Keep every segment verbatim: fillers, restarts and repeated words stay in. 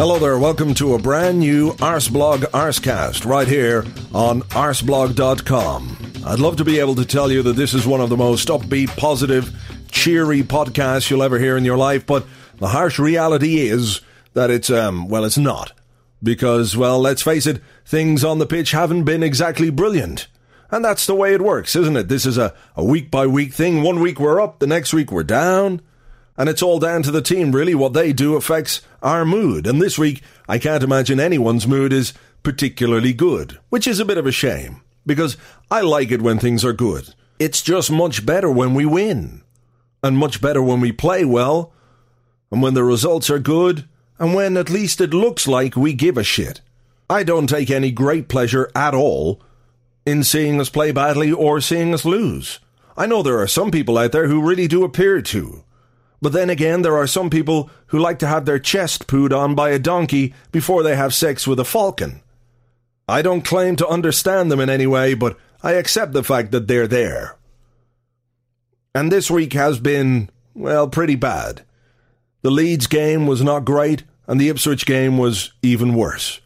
Hello there, welcome to a brand new Arseblog Arsecast right here on arseblog dot com. I'd love to be able to tell you that this is one of the most upbeat, positive, cheery podcasts you'll ever hear in your life, but the harsh reality is that it's, um, well, it's not. Because, well, let's face it, things on the pitch haven't been exactly brilliant. And that's the way it works, isn't it? This is a, a week-by-week thing. One week we're up, the next week we're down. And it's all down to the team, really. What they do affects our mood. And this week, I can't imagine anyone's mood is particularly good, which is a bit of a shame, because I like it when things are good. It's just much better when we win, and much better when we play well, and when the results are good, and when at least it looks like we give a shit. I don't take any great pleasure at all in seeing us play badly or seeing us lose. I know there are some people out there who really do appear to. But then again, there are some people who like to have their chest pooed on by a donkey before they have sex with a falcon. I don't claim to understand them in any way, but I accept the fact that they're there. And this week has been, well, pretty bad. The Leeds game was not great, and the Ipswich game was even worse.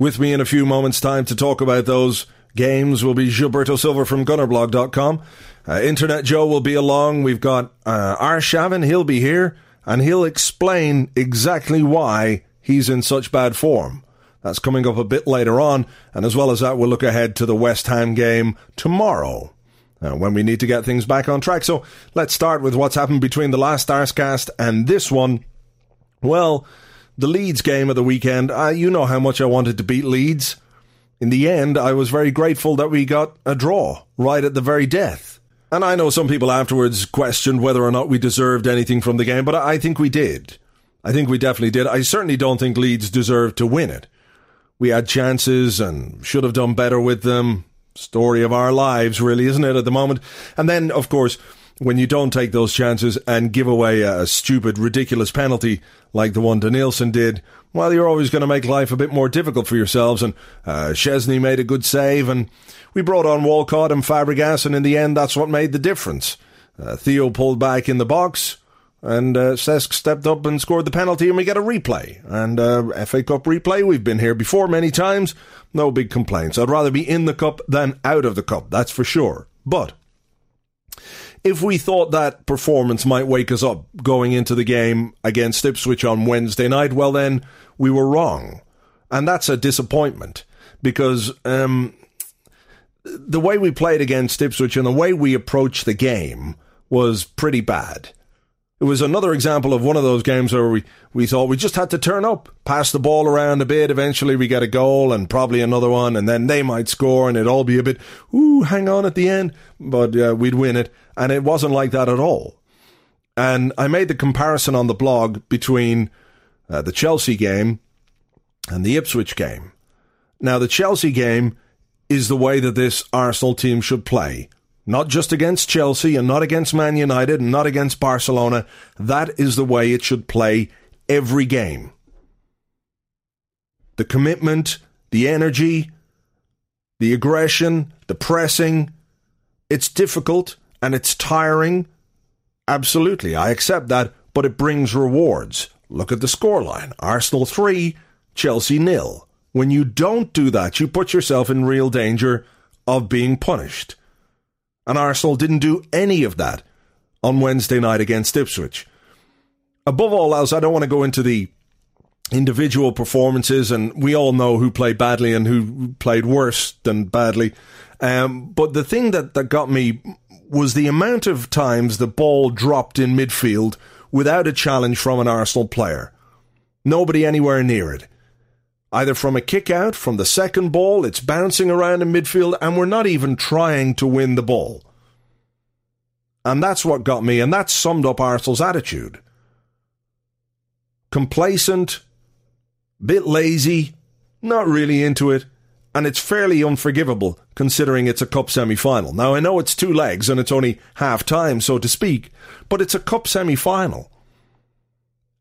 With me in a few moments' time to talk about those games will be Gilberto Silva from gunner blog dot com. Uh, Internet Joe will be along. We've got uh, Arshavin. He'll be here, and he'll explain exactly why he's in such bad form. That's coming up a bit later on, and as well as that, we'll look ahead to the West Ham game tomorrow, uh, when we need to get things back on track. So let's start with what's happened between the last Arsecast and this one. Well, the Leeds game of the weekend, uh, you know how much I wanted to beat Leeds. In the end, I was very grateful that we got a draw right at the very death. And I know some people afterwards questioned whether or not we deserved anything from the game, but I think we did. I think we definitely did. I certainly don't think Leeds deserved to win it. We had chances and should have done better with them. Story of our lives, really, isn't it, at the moment? And then, of course, when you don't take those chances and give away a stupid, ridiculous penalty like the one Danielson did, well, you're always going to make life a bit more difficult for yourselves, and uh, Chesney made a good save, and we brought on Walcott and Fabregas, and in the end, that's what made the difference. Uh, Theo pulled back in the box, and uh, Cesc stepped up and scored the penalty, and we get a replay. And uh, F A Cup replay, we've been here before many times, no big complaints. I'd rather be in the cup than out of the cup, that's for sure. But if we thought that performance might wake us up going into the game against Ipswich on Wednesday night, well then, we were wrong. And that's a disappointment, because um, the way we played against Ipswich and the way we approached the game was pretty bad. It was another example of one of those games where we, we thought we just had to turn up, pass the ball around a bit, eventually we get a goal and probably another one, and then they might score and it'd all be a bit, ooh, hang on at the end, but uh, we'd win it. And it wasn't like that at all. And I made the comparison on the blog between uh, the Chelsea game and the Ipswich game. Now, the Chelsea game is the way that this Arsenal team should play. Not just against Chelsea and not against Man United and not against Barcelona. That is the way it should play every game. The commitment, the energy, the aggression, the pressing. It's difficult. And it's tiring. Absolutely, I accept that, but it brings rewards. Look at the scoreline. Arsenal three, Chelsea nil. When you don't do that, you put yourself in real danger of being punished. And Arsenal didn't do any of that on Wednesday night against Ipswich. above all else, I don't want to go into the individual performances, and we all know who played badly and who played worse than badly. Um, but the thing that, that got me was the amount of times the ball dropped in midfield without a challenge from an Arsenal player. Nobody anywhere near it. Either from a kick-out, from the second ball, it's bouncing around in midfield, and we're not even trying to win the ball. And that's what got me, and that summed up Arsenal's attitude. Complacent, bit lazy, not really into it, and it's fairly unforgivable considering it's a cup semi-final. Now, I know it's two legs and it's only half-time, so to speak, but it's a cup semi-final.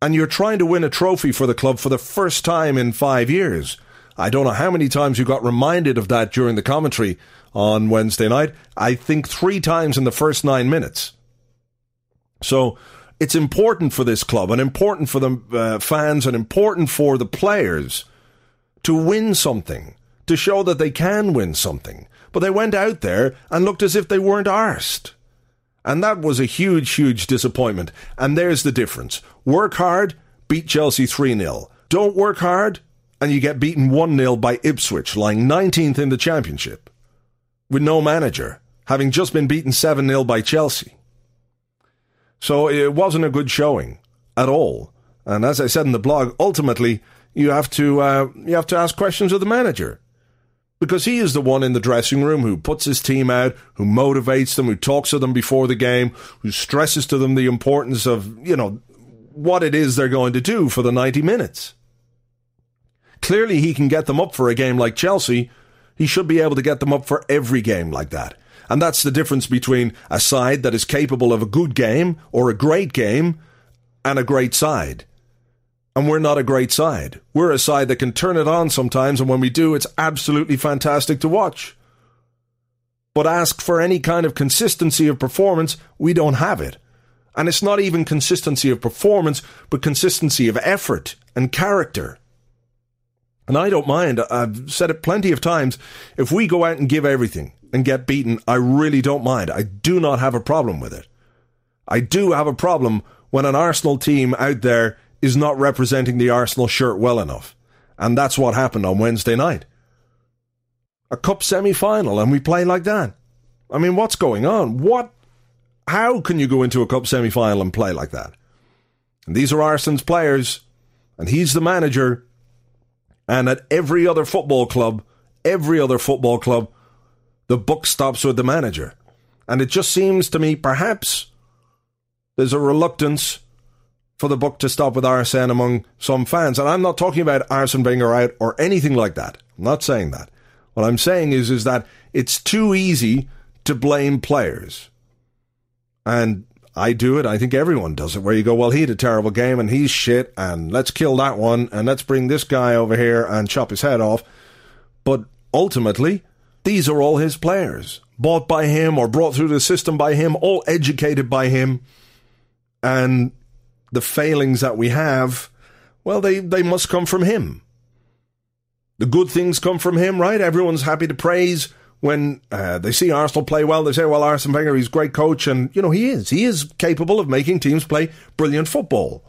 And you're trying to win a trophy for the club for the first time in five years. I don't know how many times you got reminded of that during the commentary on Wednesday night. I think three times in the first nine minutes. So it's important for this club and important for the uh, fans and important for the players to win something, to show that they can win something. But they went out there and looked as if they weren't arsed. And that was a huge, huge disappointment. And there's the difference. Work hard, beat Chelsea three nil. Don't work hard, and you get beaten one nil by Ipswich, lying nineteenth in the Championship, with no manager, having just been beaten seven nil by Chelsea. So it wasn't a good showing at all. And as I said in the blog, ultimately, you have to uh, you have to ask questions of the manager. Because he is the one in the dressing room who puts his team out, who motivates them, who talks to them before the game, who stresses to them the importance of, you know, what it is they're going to do for the ninety minutes. Clearly he can get them up for a game like Chelsea. He should be able to get them up for every game like that. And that's the difference between a side that is capable of a good game or a great game and a great side. And we're not a great side. We're a side that can turn it on sometimes, and when we do, it's absolutely fantastic to watch. But ask for any kind of consistency of performance, we don't have it. And it's not even consistency of performance, but consistency of effort and character. And I don't mind, I've said it plenty of times, if we go out and give everything and get beaten, I really don't mind. I do not have a problem with it. I do have a problem when an Arsenal team out there is not representing the Arsenal shirt well enough. And that's what happened on Wednesday night. A cup semi-final, and we play like that. I mean, what's going on? What? How can you go into a cup semi-final and play like that? And these are Arsene's players, and he's the manager, and at every other football club, every other football club, the buck stops with the manager. And it just seems to me, perhaps, there's a reluctance for the buck to stop with Arsene among some fans. And I'm not talking about Arsene Wenger out or anything like that. I'm not saying that. What I'm saying is, is that it's too easy to blame players. And I do it. I think everyone does it, where you go, well, he had a terrible game and he's shit and let's kill that one and let's bring this guy over here and chop his head off. But ultimately, these are all his players, bought by him or brought through the system by him, all educated by him. And the failings that we have, well, they, they must come from him. The good things come from him, right? Everyone's happy to praise when uh, they see Arsenal play well. They say, well, Arsene Wenger, he's a great coach. And, you know, he is. He is capable of making teams play brilliant football.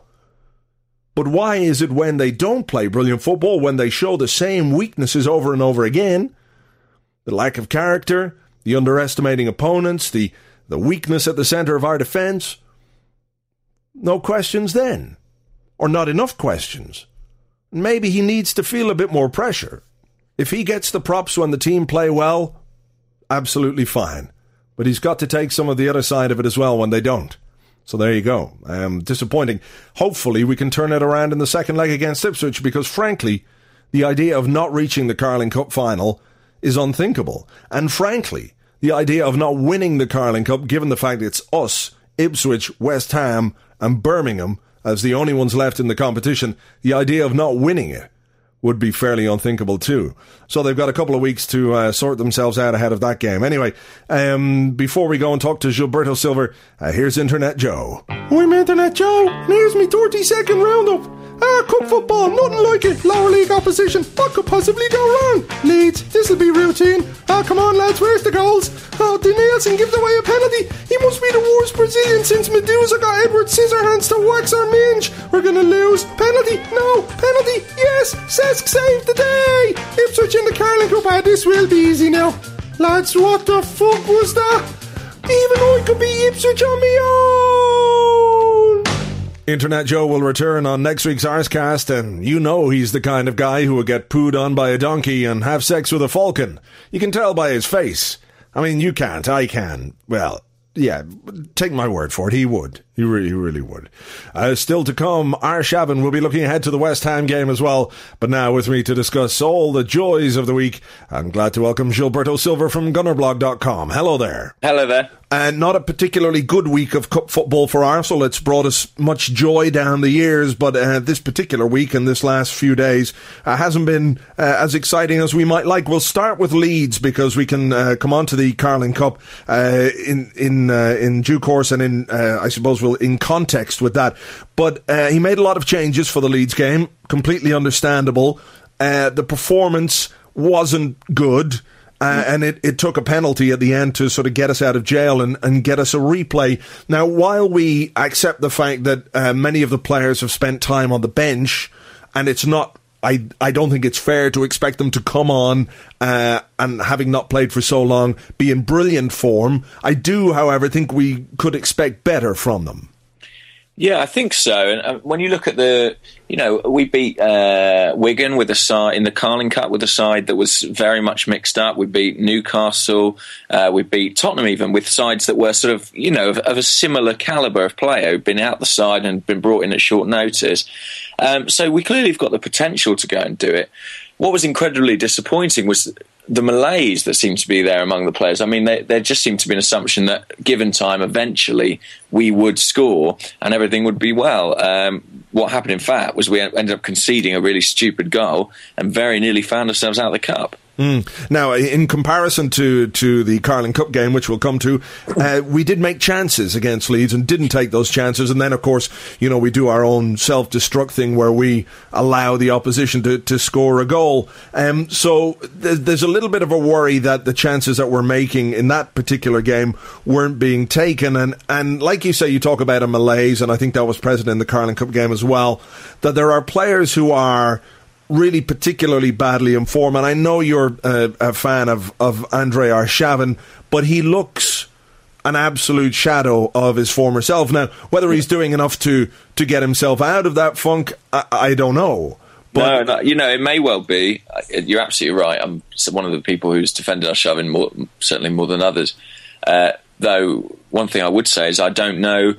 But why is it when they don't play brilliant football, when they show the same weaknesses over and over again, the lack of character, the underestimating opponents, the, the weakness at the centre of our defence, no questions then, or not enough questions. Maybe he needs to feel a bit more pressure. If he gets the props when the team play well, absolutely fine. But he's got to take some of the other side of it as well when they don't. So there you go. Um, disappointing. Hopefully we can turn it around in the second leg against Ipswich, because frankly, the idea of not reaching the Carling Cup final is unthinkable. And frankly, the idea of not winning the Carling Cup, given the fact it's us, Ipswich, West Ham, and Birmingham as the only ones left in the competition, the idea of not winning it would be fairly unthinkable too. So they've got a couple of weeks to uh, sort themselves out ahead of that game. Anyway, um, before we go and talk to Gilberto Silva, uh, here's Internet Joe. I'm Internet Joe, and here's me thirty-second roundup. Ah, Cup football, nothing like it. Lower league opposition, what could possibly go wrong? Leeds, this'll be routine. Oh, come on, lads, where's the goals? Oh, Danielson gives away a penalty. He must be the worst Brazilian since Medusa got Edward Scissorhands to wax our minge. We're gonna lose. Penalty, no, penalty, yes, Cesc saved the day. Ipswich in the Carling Cup, ah, this will be easy now. Lads, what the fuck was that? Even I could be Ipswich on me own! Internet Joe will return on next week's Arsecast, and you know he's the kind of guy who will get pooed on by a donkey and have sex with a falcon. You can tell by his face. I mean, you can't, I can. Well, yeah, take my word for it, he would. He really, he really would. Uh, still to come, Arshavin will be looking ahead to the West Ham game as well. But now with me to discuss all the joys of the week, I'm glad to welcome Gilberto Silva from Gunner Blog dot com. Hello there. Hello there. And not a particularly good week of cup football for Arsenal. It's brought us much joy down the years, but uh, this particular week and this last few days uh, hasn't been uh, as exciting as we might like. We'll start with Leeds because we can uh, come on to the Carling Cup uh, in in uh, in due course and in uh, I suppose we'll in context with that. But uh, he made a lot of changes for the Leeds game. Completely understandable. Uh, the performance wasn't good. Uh, and it, it took a penalty at the end to sort of get us out of jail and, and get us a replay. Now, while we accept the fact that uh, many of the players have spent time on the bench, and it's not, I, I don't think it's fair to expect them to come on uh, and, having not played for so long, be in brilliant form. I do, however, think we could expect better from them. Yeah, I think so. And when you look at the, you know, we beat uh, Wigan with a side in the Carling Cup with a side that was very much mixed up. We beat Newcastle, uh, we beat Tottenham, even with sides that were sort of, you know, of, of a similar calibre of player who'd been out the side and been brought in at short notice. Um, so we clearly have got the potential to go and do it. What was incredibly disappointing was the malaise that seemed to be there among the players. I mean, they, there just seemed to be an assumption that given time, eventually we would score and everything would be well. Um, what happened, in fact, was we ended up conceding a really stupid goal and very nearly found ourselves out of the cup. Mm. Now, in comparison to, to the Carling Cup game, which we'll come to, uh, we did make chances against Leeds and didn't take those chances. And then, of course, you know, we do our own self-destruct thing where we allow the opposition to, to score a goal. Um, so th- there's a little bit of a worry that the chances that we're making in that particular game weren't being taken. And, and like you say, you talk about a malaise, and I think that was present in the Carling Cup game as well, that there are players who are really particularly badly in form, and I know you're uh, a fan of, of Andrei Arshavin, but he looks an absolute shadow of his former self. Now, whether he's doing enough to, to get himself out of that funk, I, I don't know. But no, no, you know, it may well be. You're absolutely right. I'm one of the people who's defended Arshavin, more, certainly more than others. Uh, though, one thing I would say is I don't know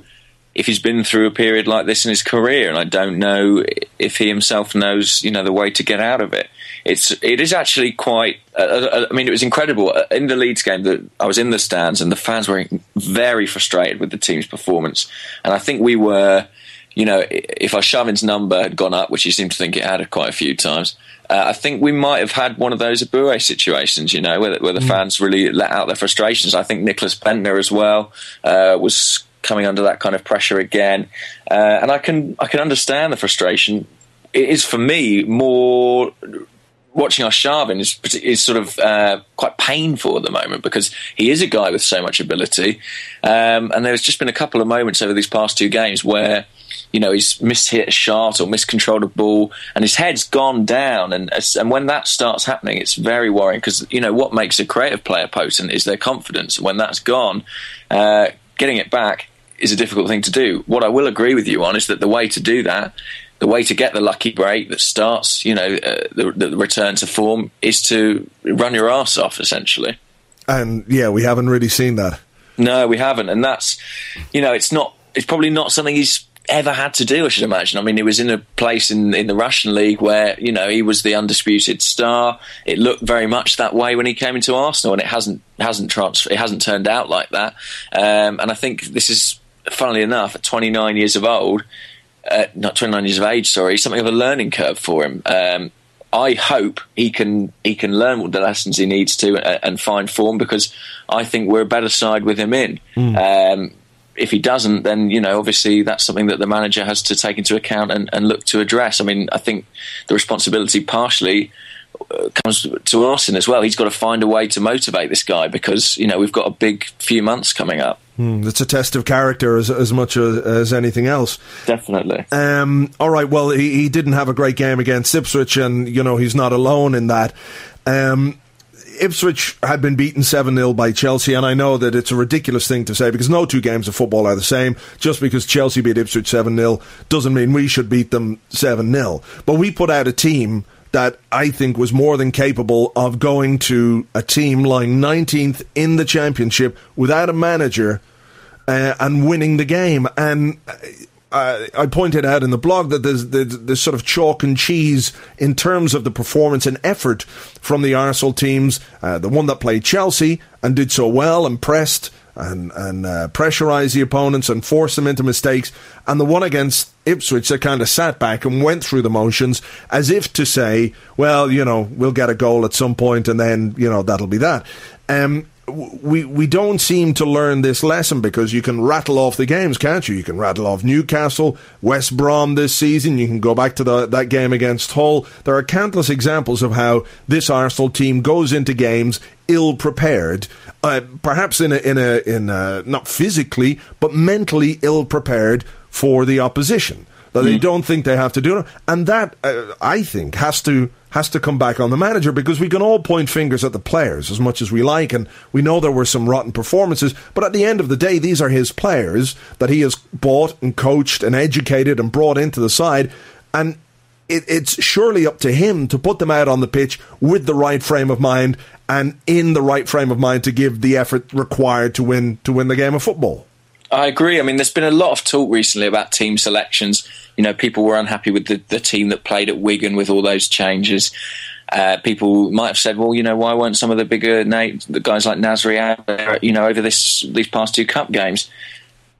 if he's been through a period like this in his career, and I don't know if he himself knows, you know, the way to get out of it. It's it is actually quite. Uh, I mean, it was incredible in the Leeds game. That I was in the stands, and the fans were very frustrated with the team's performance. And I think we were, you know, if Arshavin's number had gone up, which he seemed to think it had quite a few times, uh, I think we might have had one of those Eboué situations, you know, where the, where the mm. fans really let out their frustrations. I think Nicklas Bendtner as well uh, was coming under that kind of pressure again, uh, and I can I can understand the frustration. It is, for me, more watching Arshavin is is sort of uh, quite painful at the moment because he is a guy with so much ability, um, and there's just been a couple of moments over these past two games where, you know, he's mishit a shot or miscontrolled a ball, and his head's gone down. And and when that starts happening, it's very worrying because, you know, what makes a creative player potent is their confidence. When that's gone, uh, getting it back is a difficult thing to do. What I will agree with you on is that the way to do that, the way to get the lucky break that starts, you know, uh, the, the return to form, is to run your arse off, essentially. And yeah, we haven't really seen that. No, we haven't, and that's, you know, it's not, it's probably not something he's ever had to do, I should imagine. I mean, he was in a place in, in the Russian league where, you know, he was the undisputed star. It looked very much that way when he came into Arsenal, and it hasn't hasn't trans- it hasn't turned out like that. Um, and I think this is, funnily enough, at twenty-nine years of old, uh, not twenty-nine years of age, sorry, something of a learning curve for him. Um, I hope he can he can learn what the lessons he needs to and, and find form, because I think we're a better side with him in. Mm. Um, if he doesn't, then, you know, obviously that's something that the manager has to take into account and, and look to address. I mean, I think the responsibility partially comes to Arsene as well. He's got to find a way to motivate this guy because, you know, we've got a big few months coming up. Mm, it's a test of character as, as much as, as anything else. Definitely. Um, all right, well, he, he didn't have a great game against Ipswich and, you know, he's not alone in that. Um Ipswich had been beaten seven nil by Chelsea, and I know that it's a ridiculous thing to say because no two games of football are the same. Just because Chelsea beat Ipswich seven nil doesn't mean we should beat them seven nil. But we put out a team that I think was more than capable of going to a team lying nineteenth in the Championship without a manager uh, and winning the game. And uh, I pointed out in the blog that there's, there's, there's sort of chalk and cheese in terms of the performance and effort from the Arsenal teams. Uh, the one that played Chelsea and did so well and pressed and, and uh, pressurised the opponents and forced them into mistakes, and the one against Ipswich that kind of sat back and went through the motions as if to say, well, you know, we'll get a goal at some point and then, you know, that'll be that. Um, we we don't seem to learn this lesson because you can rattle off the games, can't you? You can rattle off Newcastle, West Brom this season. You can go back to the, that game against Hull. There are countless examples of how this Arsenal team goes into games ill-prepared, uh, perhaps in a, in a in a not physically but mentally ill-prepared for the opposition. That mm. they don't think they have to do it, and that uh, I think has to has to come back on the manager, because we can all point fingers at the players as much as we like, and we know there were some rotten performances, but at the end of the day, these are his players that he has bought and coached and educated and brought into the side, and it, it's surely up to him to put them out on the pitch with the right frame of mind and in the right frame of mind to give the effort required to win to win the game of football. I agree. I mean, there's been a lot of talk recently about team selections. You know, people were unhappy with the, the team that played at Wigan with all those changes. Uh, people might have said, well, you know, why weren't some of the bigger names, the guys like Nasri out there, you know, over this these past two cup games?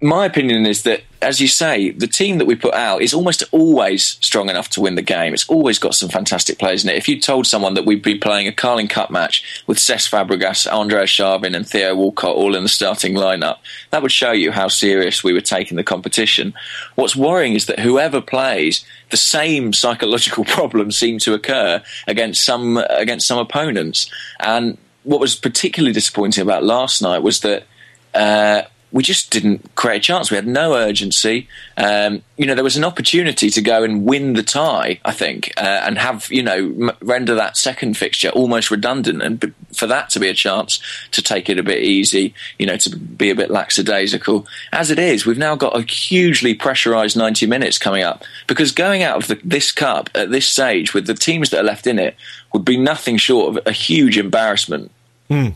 My opinion is that, as you say, the team that we put out is almost always strong enough to win the game. It's always got some fantastic players in it. If you told someone that we'd be playing a Carling Cup match with Cesc Fabregas, Andrei Arshavin and Theo Walcott all in the starting lineup, that would show you how serious we were taking the competition. What's worrying is that whoever plays, the same psychological problems seem to occur against some against some opponents. And what was particularly disappointing about last night was that Uh, we just didn't create a chance. We had no urgency. Um, you know, there was an opportunity to go and win the tie, I think, uh, and have, you know, m- render that second fixture almost redundant. And b- for that to be a chance to take it a bit easy, you know, to be a bit lackadaisical. As it is, we've now got a hugely pressurised ninety minutes coming up, because going out of the, this cup at this stage with the teams that are left in it would be nothing short of a huge embarrassment. Mm.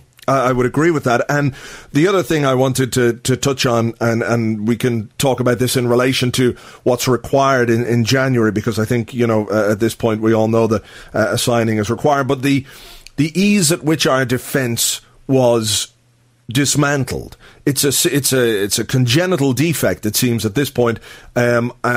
I would agree with that. And the other thing I wanted to, to touch on, and, and we can talk about this in relation to what's required in, in January, because I think, you know, uh, at this point we all know that uh, a signing is required, but the the ease at which our defence was dismantled. It's a, it's a, it's a congenital defect, it seems, at this point. Um, uh-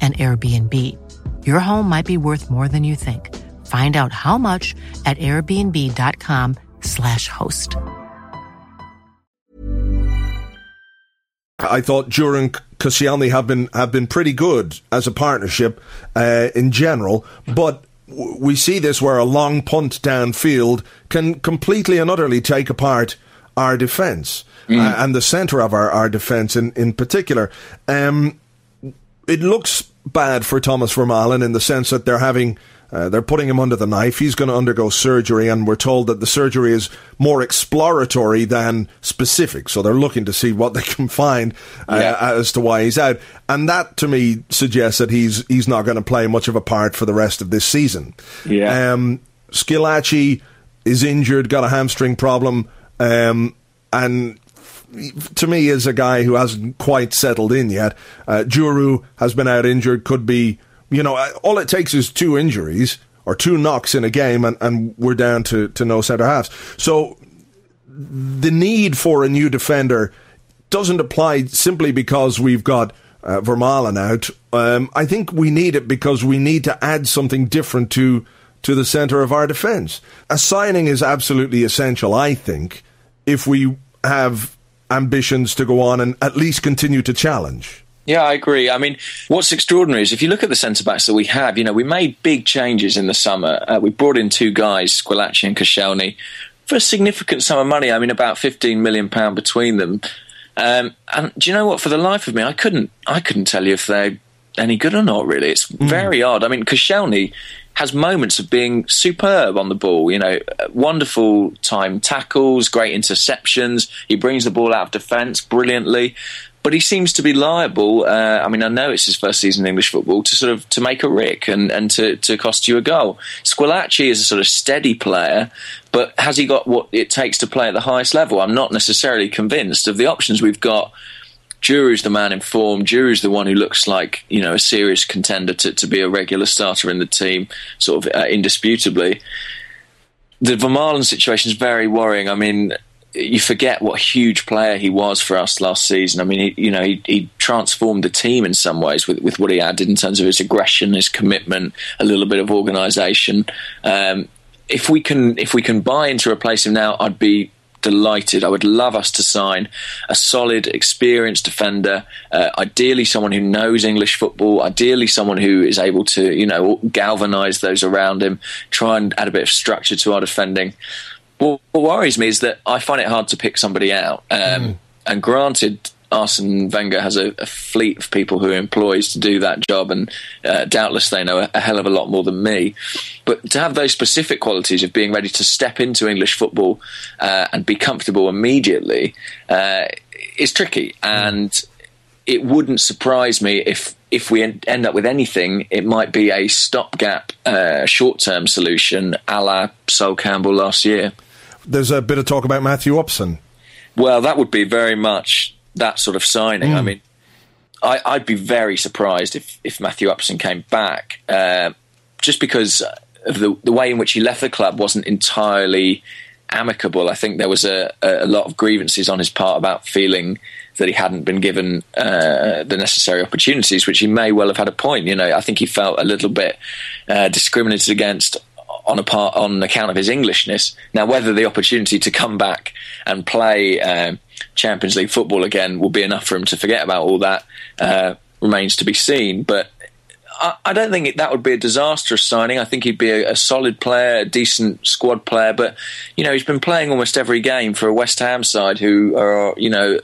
an Airbnb. Your home might be worth more than you think. Find out how much at airbnb.com slash host. I thought Djourou and Koscielny have been, have been pretty good as a partnership uh, in general, but we see this where a long punt downfield can completely and utterly take apart our defence, mm. uh, and the centre of our, our defence in, in particular. Um, it looks bad for Thomas Vermaelen in the sense that they're having... Uh, they're putting him under the knife. He's going to undergo surgery, and we're told that the surgery is more exploratory than specific. So they're looking to see what they can find uh, yeah. as to why he's out. And that, to me, suggests that he's he's not going to play much of a part for the rest of this season. Yeah. Um, Squillaci is injured, got a hamstring problem, um, and... to me, is a guy who hasn't quite settled in yet. Uh, Djourou has been out injured, could be, you know, all it takes is two injuries or two knocks in a game, and, and we're down to, to no centre-halves. So the need for a new defender doesn't apply simply because we've got uh, Vermaelen out. Um, I think we need it because we need to add something different to, to the centre of our defence. A signing is absolutely essential, I think, if we have... ambitions to go on and at least continue to challenge. Yeah, I agree. I mean, what's extraordinary is if you look at the centre-backs that we have, you know, we made big changes in the summer. Uh, we brought in two guys, Squillaci and Koscielny, for a significant sum of money. I mean, about fifteen million pounds between them. Um, and do you know what? For the life of me, I couldn't I couldn't tell you if they're any good or not, really. It's mm. very odd. I mean, Koscielny has moments of being superb on the ball, you know, wonderful time tackles, great interceptions. He brings the ball out of defence brilliantly, but he seems to be liable. Uh, I mean, I know it's his first season in English football to sort of to make a rick and, and to, to cost you a goal. Squillaci is a sort of steady player, but has he got what it takes to play at the highest level? I'm not necessarily convinced of the options we've got. Djourou's the man in form. Djourou's the one who looks like, you know, a serious contender to, to be a regular starter in the team, sort of uh, indisputably. The Vermaelen situation is very worrying. I mean, you forget what a huge player he was for us last season. I mean, he, you know, he, he transformed the team in some ways with, with what he added in terms of his aggression, his commitment, a little bit of organisation. Um, if we can, if we can buy in to replace him now, I'd be delighted. I would love us to sign a solid, experienced defender, uh, ideally someone who knows English football, ideally someone who is able to, you know, galvanise those around him, try and add a bit of structure to our defending. What, what worries me is that I find it hard to pick somebody out. Um, mm. And granted, Arsene Wenger has a, a fleet of people who he employs to do that job, and uh, doubtless they know a, a hell of a lot more than me. But to have those specific qualities of being ready to step into English football uh, and be comfortable immediately uh, is tricky. And it wouldn't surprise me if, if we end up with anything, it might be a stopgap, uh, short-term solution a la Sol Campbell last year. There's a bit of talk about Matthew Upson. Well, that would be very much... that sort of signing. Mm. I mean, I, I'd be very surprised if, if Matthew Upson came back, uh, just because of the, the way in which he left the club wasn't entirely amicable. I think there was a, a lot of grievances on his part about feeling that he hadn't been given uh, the necessary opportunities, which he may well have had a point. You know, I think he felt a little bit uh, discriminated against on a part on account of his Englishness. Now, whether the opportunity to come back and play um, Champions League football again will be enough for him to forget about all that uh, remains to be seen. But I, I don't think it, that would be a disastrous signing. I think he'd be a, a solid player, a decent squad player. But, you know, he's been playing almost every game for a West Ham side who are, you know,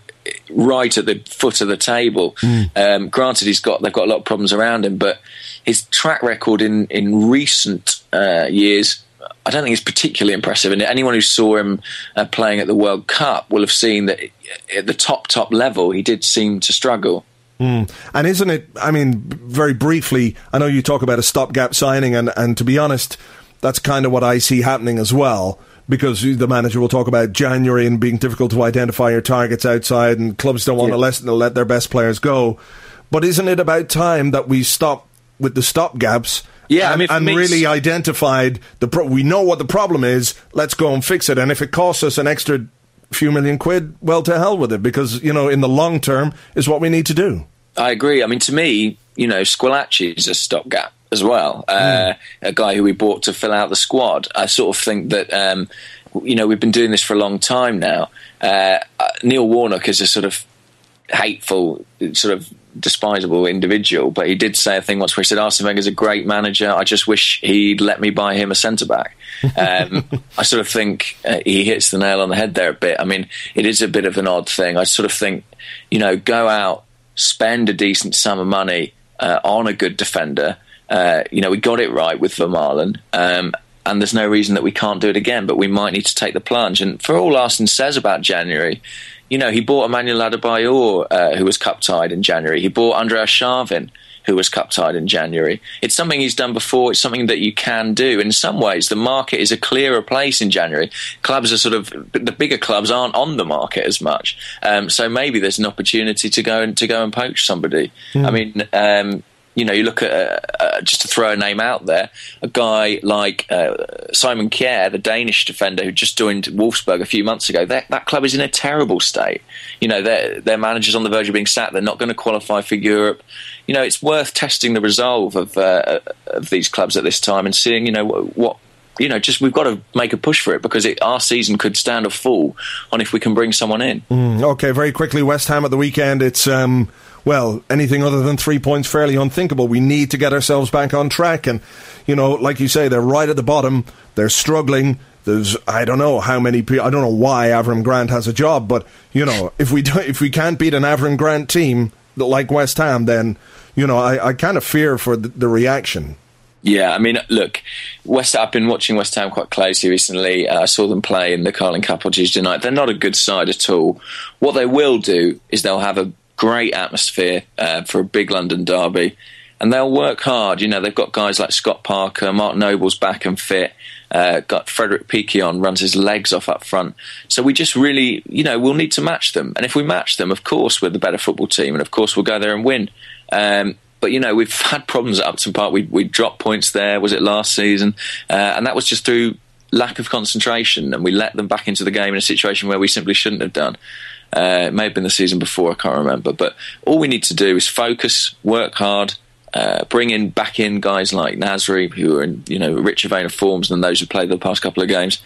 right at the foot of the table. Mm. Um, granted, he's got they've got a lot of problems around him, but his track record in, in recent uh, years, I don't think it's particularly impressive. And anyone who saw him uh, playing at the World Cup will have seen that at the top, top level, he did seem to struggle. Mm. And isn't it, I mean, very briefly, I know you talk about a stopgap signing, and, and to be honest, that's kind of what I see happening as well, because the manager will talk about January and being difficult to identify your targets outside, and clubs don't want yeah. to let, let their best players go. But isn't it about time that we stop with the stopgaps? Yeah, I mean, and really identified the pro- we know what the problem is. Let's go and fix it. And if it costs us an extra few million quid, well, to hell with it, because, you know, in the long term is what we need to do. I agree. I mean, to me, you know, Squillaci is a stopgap as well. Mm. Uh, a guy who we bought to fill out the squad. I sort of think that, um, you know, we've been doing this for a long time now. Uh, Neil Warnock is a sort of hateful sort of despisable individual, but he did say a thing once where he said, Arsene Wenger's a great manager, I just wish he'd let me buy him a centre-back. Um, I sort of think uh, he hits the nail on the head there a bit. I mean, it is a bit of an odd thing. I sort of think, you know, go out, spend a decent sum of money uh, on a good defender. Uh, you know, we got it right with Vermaelen, um, and there's no reason that we can't do it again, but we might need to take the plunge. And for all Arsene says about January, you know, he bought Emmanuel Adebayor, uh, who was cup-tied in January. He bought Andrei Arshavin, who was cup-tied in January. It's something he's done before. It's something that you can do. In some ways, the market is a clearer place in January. Clubs are sort of... The bigger clubs aren't on the market as much. Um, so maybe there's an opportunity to go and, to go and poach somebody. Mm. I mean... Um, You know, you look at, uh, uh, just to throw a name out there, a guy like uh, Simon Kjær, the Danish defender who just joined Wolfsburg a few months ago. That, that club is in a terrible state. You know, their their manager's on the verge of being sacked. They're not going to qualify for Europe. You know, it's worth testing the resolve of uh, of these clubs at this time and seeing, you know, what, you know, just we've got to make a push for it because it, our season could stand or fall on if we can bring someone in. Mm, OK, very quickly, West Ham at the weekend. It's... Um Well, anything other than three points fairly unthinkable. We need to get ourselves back on track. And, you know, like you say, they're right at the bottom. They're struggling. There's, I don't know how many people, I don't know why Avram Grant has a job, but, you know, if we do, if we can't beat an Avram Grant team like West Ham, then, you know, I, I kind of fear for the, the reaction. Yeah, I mean, look, West. I've been watching West Ham quite closely recently. Uh, I saw them play in the Carling Cup on Tuesday night. They're not a good side at all. What they will do is they'll have a great atmosphere uh, for a big London derby, and they'll work hard. You know, they've got guys like Scott Parker, Mark Noble's back and fit, uh, got Frederick Piquion runs his legs off up front. So we just really, you know, we'll need to match them. And if we match them, of course, we're the better football team, and of course we'll go there and win. Um, but, you know, we've had problems at Upton Park. We, we dropped points there, was it last season? Uh, and that was just through lack of concentration, and we let them back into the game in a situation where we simply shouldn't have done. Uh, it may have been the season before, I can't remember. But all we need to do is focus, work hard, uh, bring in back in guys like Nasri, who are in, you know, a richer vein of forms than those who played the past couple of games.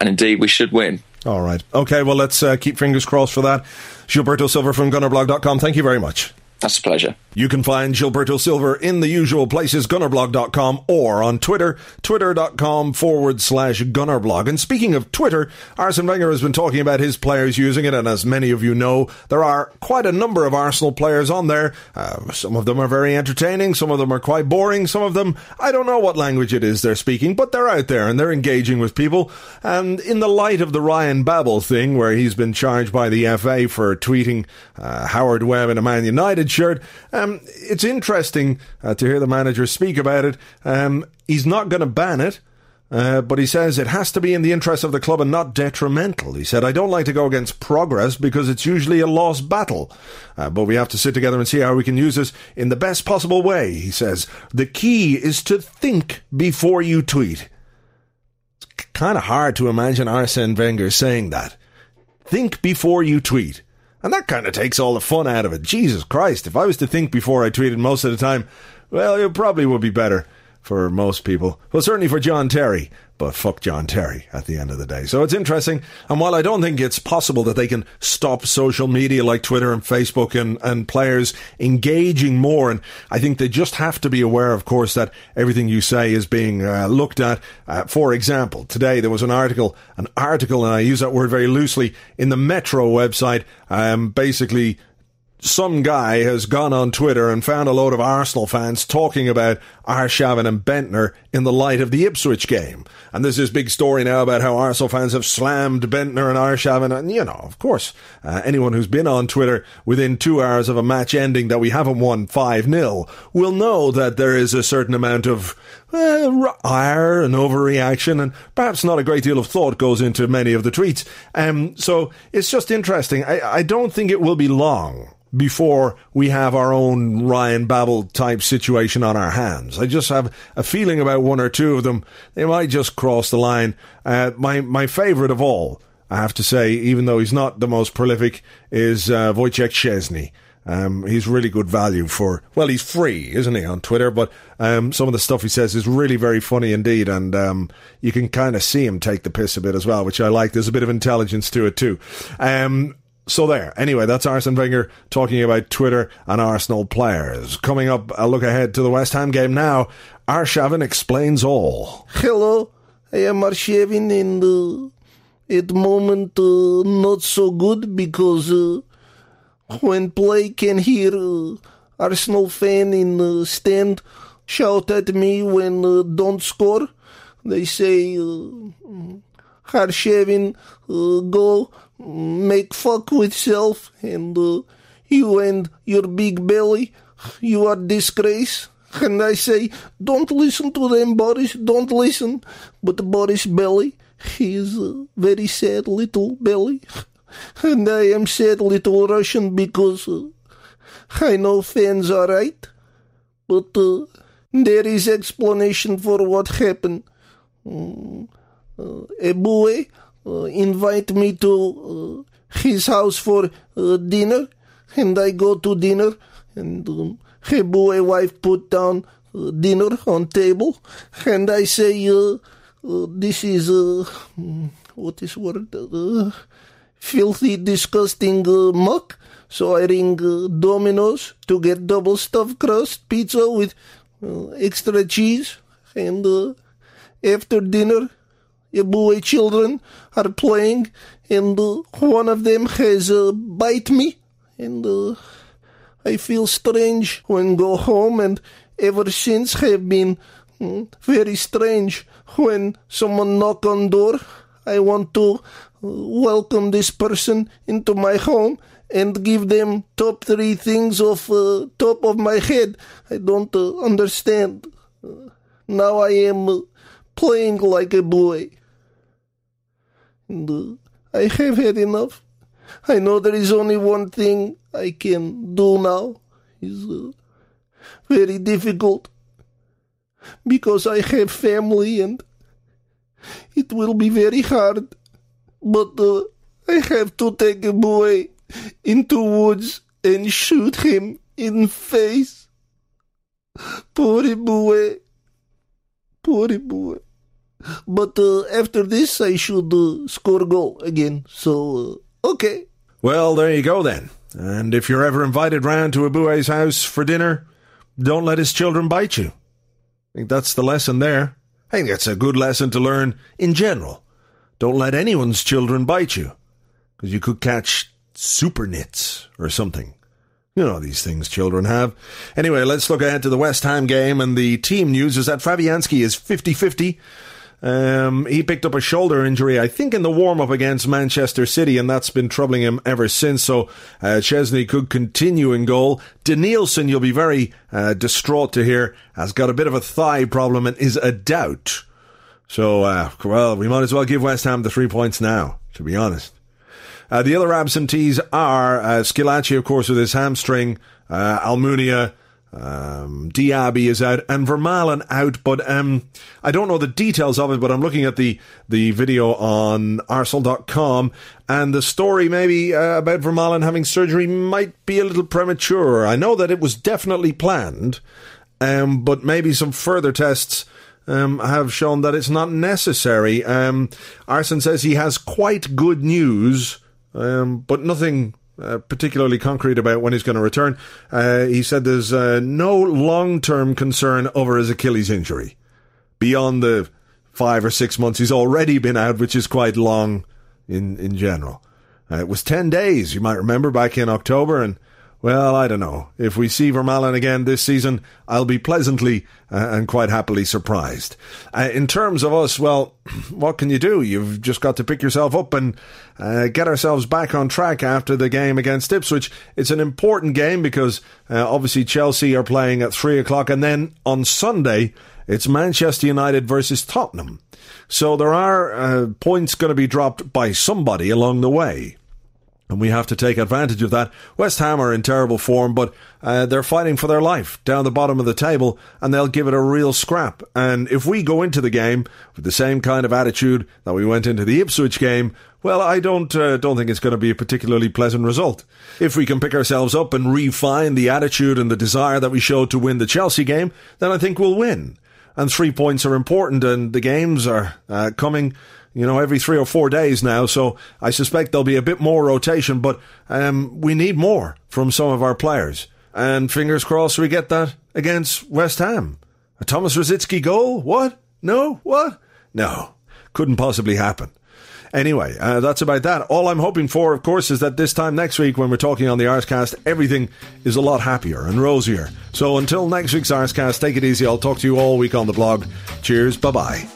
And indeed, we should win. All right. OK, well, let's uh, keep fingers crossed for that. Gilberto Silva from Gunner Blog dot com, thank you very much. That's a pleasure. You can find Gilberto Silva in the usual places, Gunner Blog dot com, or on Twitter, twitter.com forward slash Gunnerblog. And speaking of Twitter, Arsene Wenger has been talking about his players using it, and as many of you know, there are quite a number of Arsenal players on there. Uh, some of them are very entertaining, some of them are quite boring, some of them, I don't know what language it is they're speaking, but they're out there and they're engaging with people. And in the light of the Ryan Babel thing, where he's been charged by the F A for tweeting uh, Howard Webb in a Man United shirt. Um, it's interesting uh, to hear the manager speak about it. Um, he's not going to ban it, uh, but he says it has to be in the interest of the club and not detrimental. He said, I don't like to go against progress because it's usually a lost battle, uh, but we have to sit together and see how we can use this in the best possible way. He says, the key is to think before you tweet. It's c- kind of hard to imagine Arsene Wenger saying that. Think before you tweet. And that kind of takes all the fun out of it. Jesus Christ, if I was to think before I tweeted most of the time, well, it probably would be better for most people. Well, certainly for John Terry. But fuck John Terry at the end of the day. So it's interesting. And while I don't think it's possible that they can stop social media like Twitter and Facebook and, and players engaging more, and I think they just have to be aware, of course, that everything you say is being uh, looked at. Uh, for example, today there was an article, an article, and I use that word very loosely, in the Metro website, um, basically... Some guy has gone on Twitter and found a load of Arsenal fans talking about Arshavin and Bendtner in the light of the Ipswich game. And there's this big story now about how Arsenal fans have slammed Bendtner and Arshavin. And, you know, of course, uh, anyone who's been on Twitter within two hours of a match ending that we haven't won five nil will know that there is a certain amount of uh, ire and overreaction, and perhaps not a great deal of thought goes into many of the tweets. Um, so it's just interesting. I, I don't think it will be long before we have our own Ryan Babel type situation on our hands. I just have a feeling about one or two of them. They might just cross the line. Uh, my my favourite of all, I have to say, even though he's not the most prolific, is uh, Wojciech Chesney. Um, he's really good value for, well, he's free, isn't he, on Twitter, but um, some of the stuff he says is really very funny indeed, and um, you can kind of see him take the piss a bit as well, which I like. There's a bit of intelligence to it too. Um So there. Anyway, that's Arsene Wenger talking about Twitter and Arsenal players. Coming up, a look ahead to the West Ham game now. Arshavin explains all. Hello, I am Arshavin, and uh, at the moment uh, not so good because uh, when play can hear uh, Arsenal fan in uh, stand shout at me when uh, don't score. They say, uh, Arshavin, uh, go make fuck with self, and uh, you and your big belly, you are disgrace. And I say, don't listen to them, Boris, don't listen. But Boris belly, he is a very sad little belly. And I am sad little Russian because uh, I know fans are right. But uh, there is explanation for what happened. Um, uh, Eboué uh, invite me to uh, his house for uh, dinner, and I go to dinner, and um, Eboué wife put down uh, dinner on table, and I say, uh, uh, this is, uh, what is word, uh, filthy, disgusting uh, muck, so I ring uh, Domino's to get double stuffed crust pizza with uh, extra cheese, and uh, after dinner, Eboué children are playing, and uh, one of them has uh, bite me, and uh, I feel strange when go home, and ever since have been mm, very strange when someone knock on door. I want to uh, welcome this person into my home and give them top three things off uh, top of my head. I don't uh, understand. Uh, now I am... Uh, playing like a boy. And, uh, I have had enough. I know there is only one thing I can do now. It's uh, very difficult because I have family and it will be very hard. But uh, I have to take a boy into woods and shoot him in face. Poor boy. Poor boy. But uh, after this, I should uh, score goal again. So, uh, okay. Well, there you go then. And if you're ever invited round to Eboué's house for dinner, don't let his children bite you. I think that's the lesson there. I think that's a good lesson to learn in general. Don't let anyone's children bite you, because you could catch super nits or something. You know these things children have. Anyway, let's look ahead to the West Ham game, and the team news is that Fabianski is fifty-fifty. Um, he picked up a shoulder injury, I think, in the warm-up against Manchester City, and that's been troubling him ever since, so uh, Chesney could continue in goal. Danielson, you'll be very uh, distraught to hear, has got a bit of a thigh problem and is a doubt. So, uh, well, we might as well give West Ham the three points now, to be honest. Uh, the other absentees are uh, Squillaci, of course, with his hamstring, uh, Almunia, um, Diaby is out, and Vermaelen out. But um, I don't know the details of it, but I'm looking at the, the video on Arseblog dot com, and the story maybe uh, about Vermaelen having surgery might be a little premature. I know that it was definitely planned, um, but maybe some further tests Um, have shown that it's not necessary. Um, Arsene says he has quite good news, um, but nothing uh, particularly concrete about when he's going to return. Uh, he said there's uh, no long-term concern over his Achilles injury, beyond the five or six months he's already been out, which is quite long in, in general. Uh, it was ten days, you might remember, back in October, and well, I don't know. If we see Vermaelen again this season, I'll be pleasantly uh, and quite happily surprised. Uh, in terms of us, well, what can you do? You've just got to pick yourself up and uh, get ourselves back on track after the game against Ipswich. It's an important game because uh, obviously Chelsea are playing at three o'clock, and then on Sunday it's Manchester United versus Tottenham. So there are uh, points going to be dropped by somebody along the way. And we have to take advantage of that. West Ham are in terrible form, but uh, they're fighting for their life down the bottom of the table, and they'll give it a real scrap. And if we go into the game with the same kind of attitude that we went into the Ipswich game, well, I don't uh, don't think it's going to be a particularly pleasant result. If we can pick ourselves up and refine the attitude and the desire that we showed to win the Chelsea game, then I think we'll win. And three points are important, and the games are uh, coming you know, every three or four days now. So I suspect there'll be a bit more rotation, but um, we need more from some of our players. And fingers crossed we get that against West Ham. A Thomas Rosicky goal? What? No? What? No. Couldn't possibly happen. Anyway, uh, that's about that. All I'm hoping for, of course, is that this time next week when we're talking on the Arsecast, everything is a lot happier and rosier. So until next week's Arsecast, take it easy. I'll talk to you all week on the blog. Cheers. Bye-bye.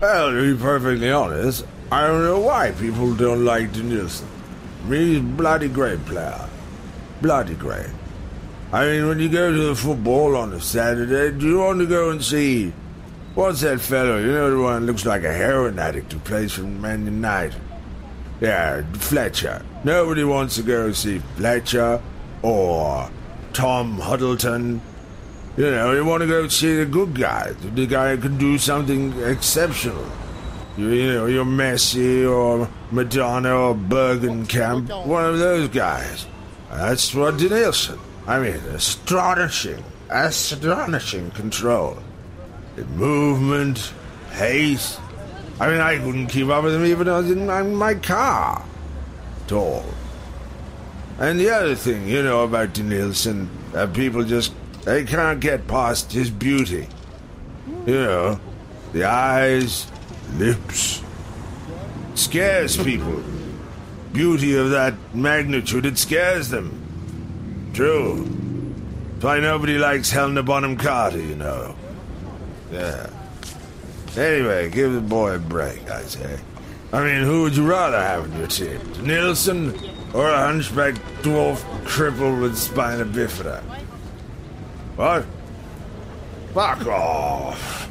Well, to be perfectly honest, I don't know why people don't like Danielson. I mean, he's a bloody great player. Bloody great. I mean, when you go to the football on a Saturday, do you want to go and see... What's that fellow? You know the one that looks like a heroin addict who plays for Man United? Yeah, Fletcher. Nobody wants to go see Fletcher or Tom Huddleton. You know, you want to go see the good guy, the guy who can do something exceptional. You, you know, you're Messi or Madonna or Bergenkamp, one of those guys. That's what Danielson. I mean, astonishing, astonishing control. The movement, pace. I mean, I couldn't keep up with him even though I was in my, my car at all. And the other thing, you know, about Danielson, uh, people just... They can't get past his beauty. You know, the eyes, lips. It scares people. Beauty of that magnitude, it scares them. True. That's why nobody likes Helena Bonham Carter, you know. Yeah. Anyway, give the boy a break, I say. I mean, who would you rather have in your team? Nielsen or a hunchback dwarf cripple with spina bifida? What? Fuck off.